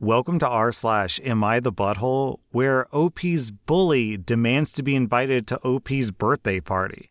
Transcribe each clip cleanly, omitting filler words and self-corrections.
Welcome to r/AmITheA-Hole, where OP's bully demands to be invited to OP's birthday party.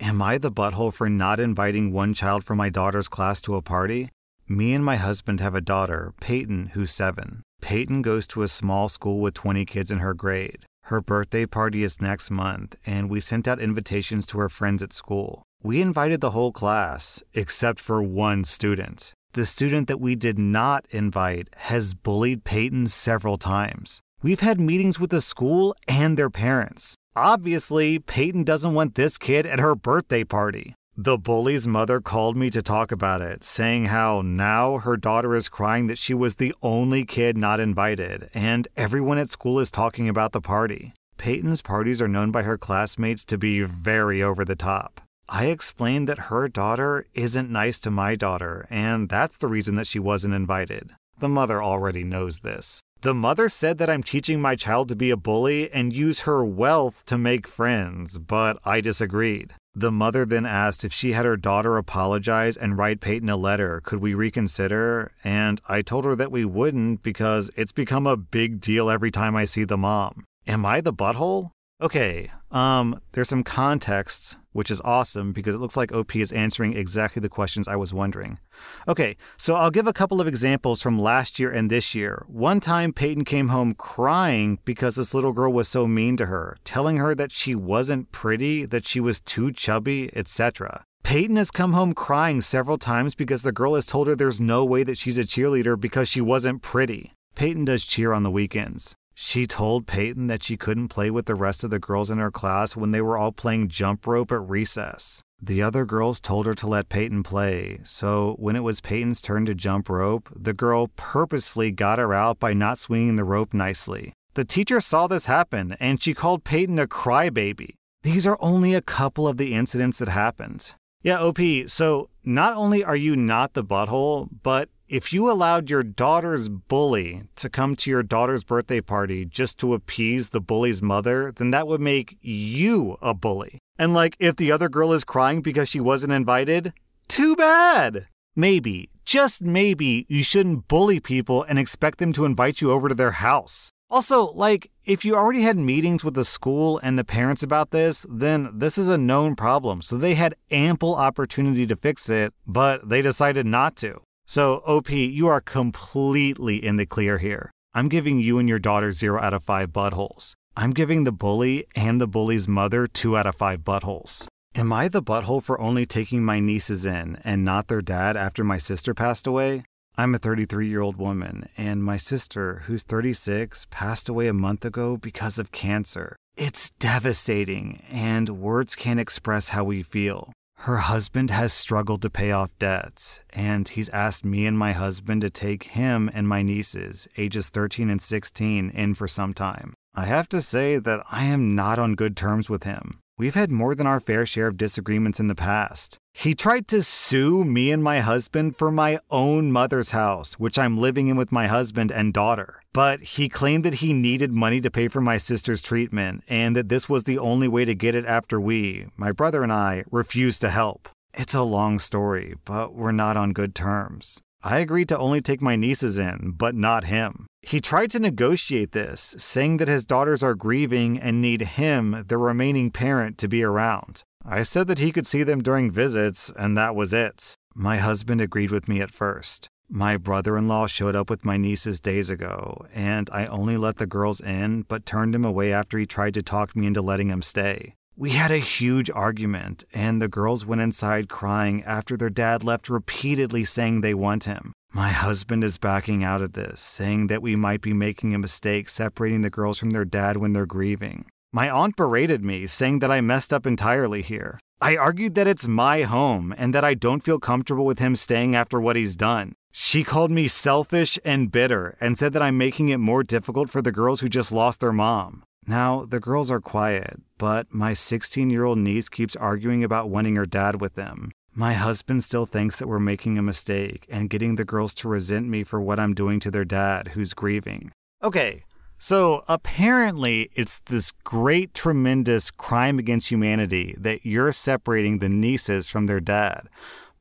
Am I the butthole for not inviting one child from my daughter's class to a party? Me and my husband have a daughter, Peyton, who's 7. Peyton goes to a small school with 20 kids in her grade. Her birthday party is next month, and we sent out invitations to her friends at school. We invited the whole class, except for one student. The student that we did not invite has bullied Peyton several times. We've had meetings with the school and their parents. Obviously, Peyton doesn't want this kid at her birthday party. The bully's mother called me to talk about it, saying how now her daughter is crying that she was the only kid not invited, and everyone at school is talking about the party. Peyton's parties are known by her classmates to be very over the top. I explained that her daughter isn't nice to my daughter, and that's the reason that she wasn't invited. The mother already knows this. The mother said that I'm teaching my child to be a bully and use her wealth to make friends, but I disagreed. The mother then asked if she had her daughter apologize and write Peyton a letter. Could we reconsider? And I told her that we wouldn't because it's become a big deal every time I see the mom. Am I the butthole? Okay, there's some context, which is awesome because it looks like OP is answering exactly the questions I was wondering. Okay, so I'll give a couple of examples from last year and this year. One time, Peyton came home crying because this little girl was so mean to her, telling her that she wasn't pretty, that she was too chubby, etc. Peyton has come home crying several times because the girl has told her there's no way that she's a cheerleader because she wasn't pretty. Peyton does cheer on the weekends. She told Peyton that she couldn't play with the rest of the girls in her class when they were all playing jump rope at recess. The other girls told her to let Peyton play, so when it was Peyton's turn to jump rope, the girl purposefully got her out by not swinging the rope nicely. The teacher saw this happen, and she called Peyton a crybaby. These are only a couple of the incidents that happened. Yeah, OP, so not only are you not the butthole, but if you allowed your daughter's bully to come to your daughter's birthday party just to appease the bully's mother, then that would make you a bully. And like, if the other girl is crying because she wasn't invited, too bad! Maybe, just maybe, you shouldn't bully people and expect them to invite you over to their house. Also, like, if you already had meetings with the school and the parents about this, then this is a known problem, so they had ample opportunity to fix it, but they decided not to. So, OP, you are completely in the clear here. I'm giving you and your daughter 0 out of 5 buttholes. I'm giving the bully and the bully's mother 2 out of 5 buttholes. Am I the butthole for only taking my nieces in and not their dad after my sister passed away? I'm a 33-year-old woman, and my sister, who's 36, passed away a month ago because of cancer. It's devastating, and words can't express how we feel. Her husband has struggled to pay off debts, and he's asked me and my husband to take him and my nieces, ages 13 and 16, in for some time. I have to say that I am not on good terms with him. We've had more than our fair share of disagreements in the past. He tried to sue me and my husband for my own mother's house, which I'm living in with my husband and daughter. But he claimed that he needed money to pay for my sister's treatment and that this was the only way to get it after we, my brother and I, refused to help. It's a long story, but we're not on good terms. I agreed to only take my nieces in, but not him. He tried to negotiate this, saying that his daughters are grieving and need him, the remaining parent, to be around. I said that he could see them during visits, and that was it. My husband agreed with me at first. My brother-in-law showed up with my nieces days ago, and I only let the girls in, but turned him away after he tried to talk me into letting him stay. We had a huge argument, and the girls went inside crying after their dad left repeatedly saying they want him. My husband is backing out of this, saying that we might be making a mistake separating the girls from their dad when they're grieving. My aunt berated me, saying that I messed up entirely here. I argued that it's my home and that I don't feel comfortable with him staying after what he's done. She called me selfish and bitter and said that I'm making it more difficult for the girls who just lost their mom. Now, the girls are quiet, but my 16-year-old niece keeps arguing about wanting her dad with them. My husband still thinks that we're making a mistake and getting the girls to resent me for what I'm doing to their dad, who's grieving. Okay, so apparently it's this great, tremendous crime against humanity that you're separating the nieces from their dad.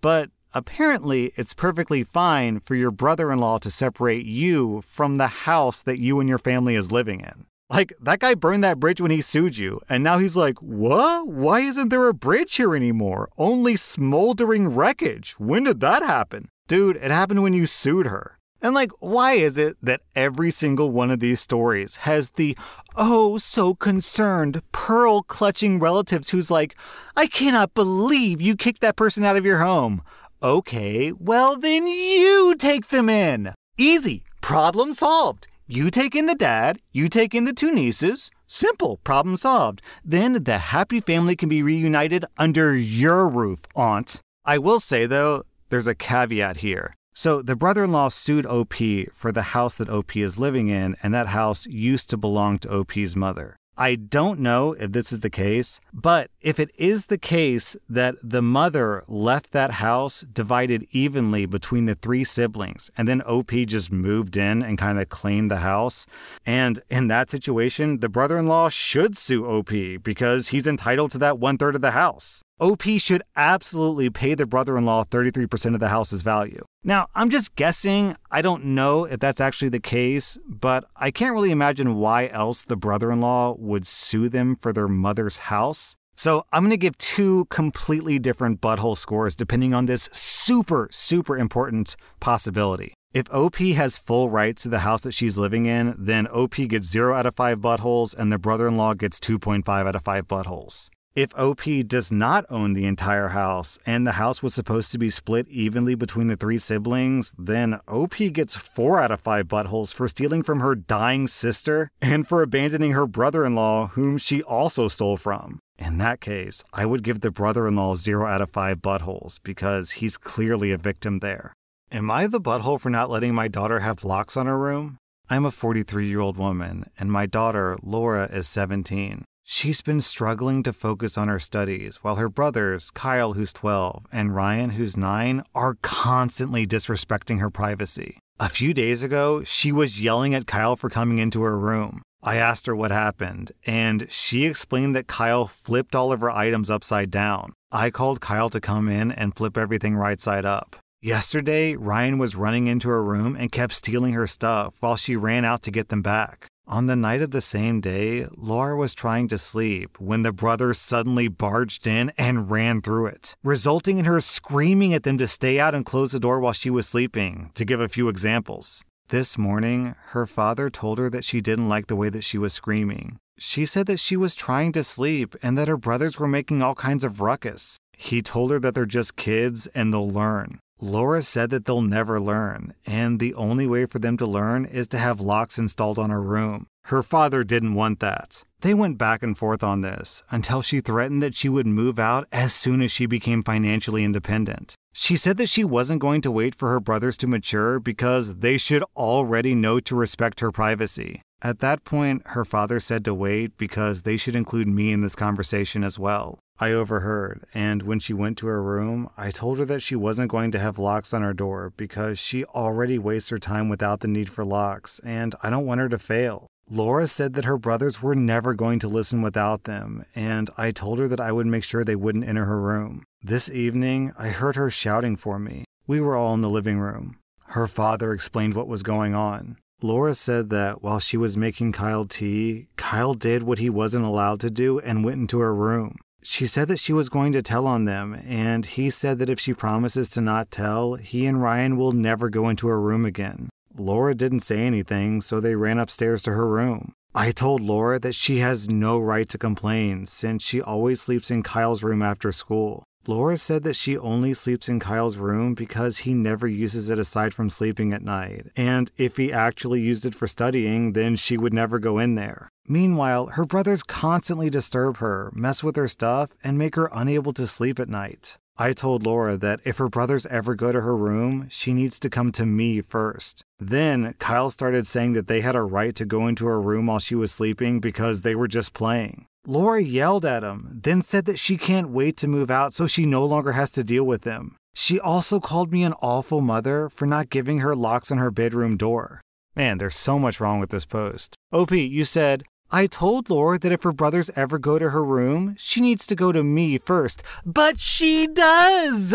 But Apparently, it's perfectly fine for your brother-in-law to separate you from the house that you and your family is living in. Like, that guy burned that bridge when he sued you, and now he's like, what? Why isn't there a bridge here anymore? Only smoldering wreckage. When did that happen? Dude, it happened when you sued her. And like, why is it that every single one of these stories has the oh-so-concerned, pearl-clutching relatives who's like, I cannot believe you kicked that person out of your home. Okay, well then you take them in. Easy. Problem solved. You take in the dad, you take in the two nieces. Simple. Problem solved. Then the happy family can be reunited under your roof, aunt. I will say, though, there's a caveat here. So the brother-in-law sued OP for the house that OP is living in, and that house used to belong to OP's mother. I don't know if this is the case, but if it is the case that the mother left that house divided evenly between the three siblings, and then OP just moved in and kind of claimed the house, and in that situation, the brother-in-law should sue OP because he's entitled to that one-third of the house. OP should absolutely pay the brother-in-law 33% of the house's value. Now, I'm just guessing. I don't know if that's actually the case, but I can't really imagine why else the brother-in-law would sue them for their mother's house. So I'm going to give two completely different butthole scores depending on this super, super important possibility. If OP has full rights to the house that she's living in, then OP gets 0 out of 5 buttholes and the brother-in-law gets 2.5 out of 5 buttholes. If OP does not own the entire house, and the house was supposed to be split evenly between the three siblings, then OP gets 4 out of 5 buttholes for stealing from her dying sister and for abandoning her brother-in-law, whom she also stole from. In that case, I would give the brother-in-law 0 out of 5 buttholes because he's clearly a victim there. Am I the butthole for not letting my daughter have locks on her room? I'm a 43-year-old woman, and my daughter, Laura, is 17. She's been struggling to focus on her studies, while her brothers, Kyle, who's 12, and Ryan, who's 9, are constantly disrespecting her privacy. A few days ago, she was yelling at Kyle for coming into her room. I asked her what happened, and she explained that Kyle flipped all of her items upside down. I called Kyle to come in and flip everything right side up. Yesterday, Ryan was running into her room and kept stealing her stuff while she ran out to get them back. On the night of the same day, Laura was trying to sleep when the brothers suddenly barged in and ran through it, resulting in her screaming at them to stay out and close the door while she was sleeping, to give a few examples. This morning, her father told her that she didn't like the way that she was screaming. She said that she was trying to sleep and that her brothers were making all kinds of ruckus. He told her that they're just kids and they'll learn. Laura said that they'll never learn, and the only way for them to learn is to have locks installed on her room. Her father didn't want that. They went back and forth on this until she threatened that she would move out as soon as she became financially independent. She said that she wasn't going to wait for her brothers to mature because they should already know to respect her privacy. At that point, her father said to wait because they should include me in this conversation as well. I overheard, and when she went to her room, I told her that she wasn't going to have locks on her door because she already wastes her time without the need for locks, and I don't want her to fail. Laura said that her brothers were never going to listen without them, and I told her that I would make sure they wouldn't enter her room. This evening, I heard her shouting for me. We were all in the living room. Her father explained what was going on. Laura said that while she was making Kyle tea, Kyle did what he wasn't allowed to do and went into her room. She said that she was going to tell on them, and he said that if she promises to not tell, he and Ryan will never go into her room again. Laura didn't say anything, so they ran upstairs to her room. I told Laura that she has no right to complain, since she always sleeps in Kyle's room after school. Laura said that she only sleeps in Kyle's room because he never uses it aside from sleeping at night, and if he actually used it for studying, then she would never go in there. Meanwhile, her brothers constantly disturb her, mess with her stuff, and make her unable to sleep at night. I told Laura that if her brothers ever go to her room, she needs to come to me first. Then, Kyle started saying that they had a right to go into her room while she was sleeping because they were just playing. Laura yelled at him, then said that she can't wait to move out so she no longer has to deal with them. She also called me an awful mother for not giving her locks on her bedroom door. Man, there's so much wrong with this post. OP, you said, I told Laura that if her brothers ever go to her room, she needs to go to me first. But she does!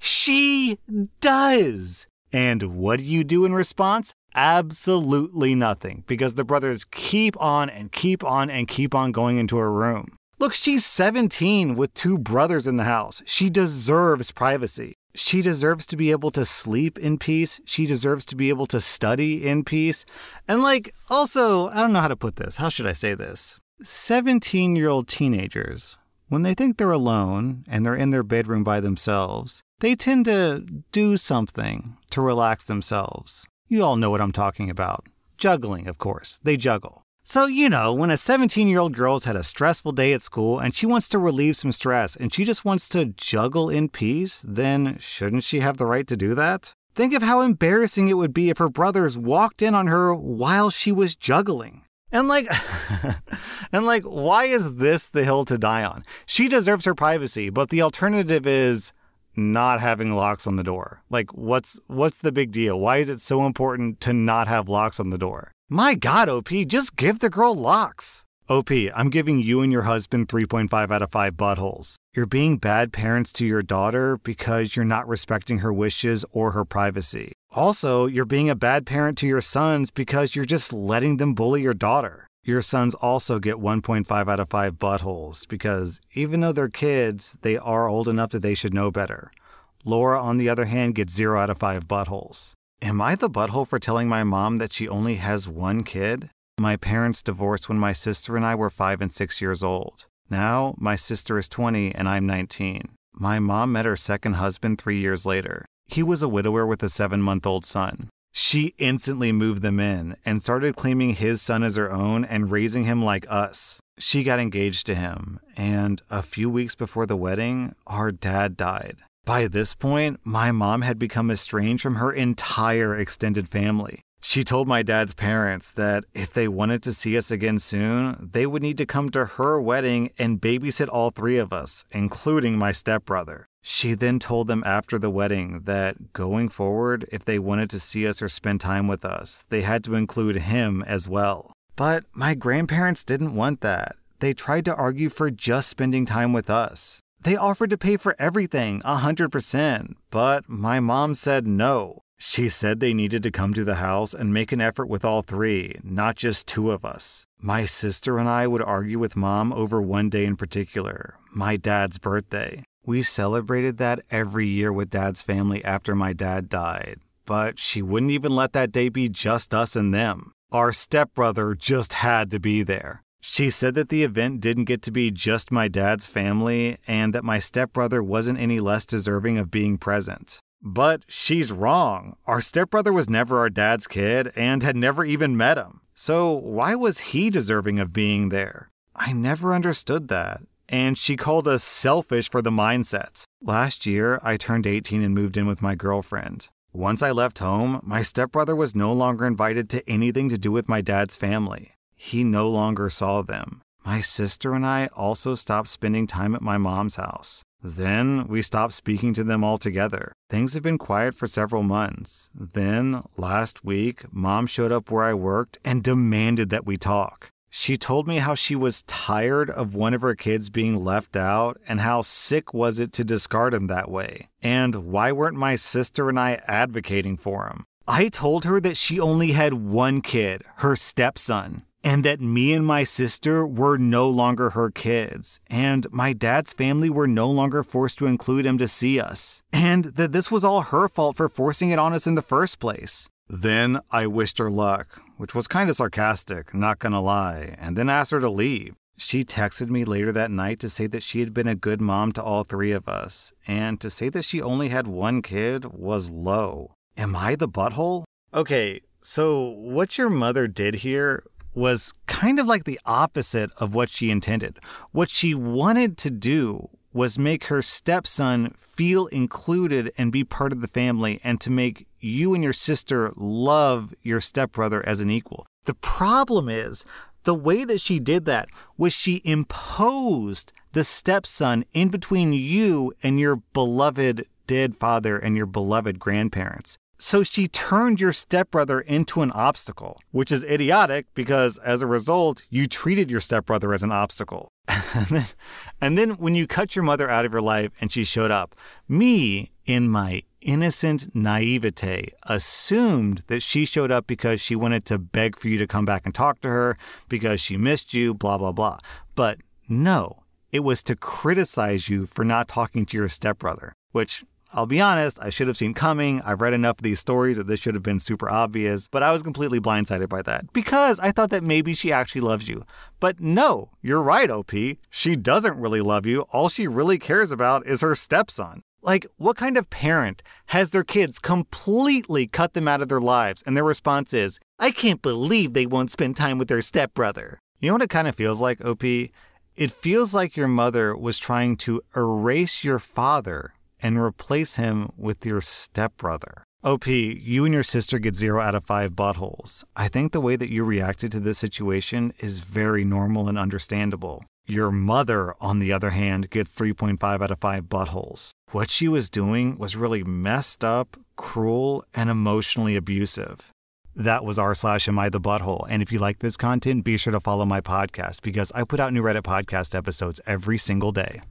She does. And what do you do in response? Absolutely nothing, because the brothers keep on and keep on and keep on going into her room. Look, she's 17 with two brothers in the house. She deserves privacy. She deserves to be able to sleep in peace. She deserves to be able to study in peace. And like, also, I don't know how to put this. How should I say this? 17-year-old teenagers, when they think they're alone and they're in their bedroom by themselves, they tend to do something to relax themselves. You all know what I'm talking about. Juggling, of course. They juggle. So, you know, when a 17-year-old girl's had a stressful day at school and she wants to relieve some stress and she just wants to juggle in peace, then shouldn't she have the right to do that? Think of how embarrassing it would be if her brothers walked in on her while she was juggling. And like, why is this the hill to die on? She deserves her privacy, but the alternative is not having locks on the door. Like, what's the big deal? Why is it so important to not have locks on the door? My God, OP, just give the girl locks. OP, I'm giving you and your husband 3.5 out of 5 buttholes. You're being bad parents to your daughter because you're not respecting her wishes or her privacy. Also, you're being a bad parent to your sons because you're just letting them bully your daughter. Your sons also get 1.5 out of 5 buttholes because even though they're kids, they are old enough that they should know better. Laura, on the other hand, gets 0 out of 5 buttholes. Am I the butthole for telling my mom that she only has one kid? My parents divorced when my sister and I were 5 and 6 years old. Now, my sister is 20 and I'm 19. My mom met her second husband 3 years later. He was a widower with a 7-month-old son. She instantly moved them in and started claiming his son as her own and raising him like us. She got engaged to him, and a few weeks before the wedding, our dad died. By this point, my mom had become estranged from her entire extended family. She told my dad's parents that if they wanted to see us again soon, they would need to come to her wedding and babysit all 3 of us, including my stepbrother. She then told them after the wedding that going forward, if they wanted to see us or spend time with us, they had to include him as well. But my grandparents didn't want that. They tried to argue for just spending time with us. They offered to pay for everything, 100%, but my mom said no. She said they needed to come to the house and make an effort with all 3, not just 2 of us. My sister and I would argue with mom over one day in particular, my dad's birthday. We celebrated that every year with dad's family after my dad died, but she wouldn't even let that day be just us and them. Our stepbrother just had to be there. She said that the event didn't get to be just my dad's family and that my stepbrother wasn't any less deserving of being present. But she's wrong. Our stepbrother was never our dad's kid and had never even met him. So why was he deserving of being there? I never understood that. And she called us selfish for the mindset. Last year, I turned 18 and moved in with my girlfriend. Once I left home, my stepbrother was no longer invited to anything to do with my dad's family. He no longer saw them. My sister and I also stopped spending time at my mom's house. Then we stopped speaking to them altogether. Things have been quiet for several months. Then, last week, mom showed up where I worked and demanded that we talk. She told me how she was tired of one of her kids being left out and how sick was it to discard him that way. And why weren't my sister and I advocating for him? I told her that she only had one kid, her stepson, and that me and my sister were no longer her kids, and my dad's family were no longer forced to include him to see us, and that this was all her fault for forcing it on us in the first place. Then I wished her luck, which was kind of sarcastic, not gonna lie, and then asked her to leave. She texted me later that night to say that she had been a good mom to all 3 of us, and to say that she only had one kid was low. Am I the butthole? Okay, so what your mother did here was kind of like the opposite of what she intended. What she wanted to do was make her stepson feel included and be part of the family, and to make you and your sister love your stepbrother as an equal. The problem is, the way that she did that was she imposed the stepson in between you and your beloved dead father and your beloved grandparents. So she turned your stepbrother into an obstacle, which is idiotic because as a result, you treated your stepbrother as an obstacle. And then when you cut your mother out of your life and she showed up, me, in my innocent naivete, assumed that she showed up because she wanted to beg for you to come back and talk to her because she missed you, blah, blah, blah. But no, it was to criticize you for not talking to your stepbrother, which, I'll be honest, I should have seen coming. I've read enough of these stories that this should have been super obvious, but I was completely blindsided by that because I thought that maybe she actually loves you. But no, you're right, OP. She doesn't really love you. All she really cares about is her stepson. Like, what kind of parent has their kids completely cut them out of their lives and their response is, I can't believe they won't spend time with their stepbrother? You know what it kind of feels like, OP? It feels like your mother was trying to erase your father and replace him with your stepbrother. OP, you and your sister get 0 out of 5 buttholes. I think the way that you reacted to this situation is very normal and understandable. Your mother, on the other hand, gets 3.5 out of 5 buttholes. What she was doing was really messed up, cruel, and emotionally abusive. That was r/AmITheA-Hole. And if you like this content, be sure to follow my podcast because I put out new Reddit podcast episodes every single day.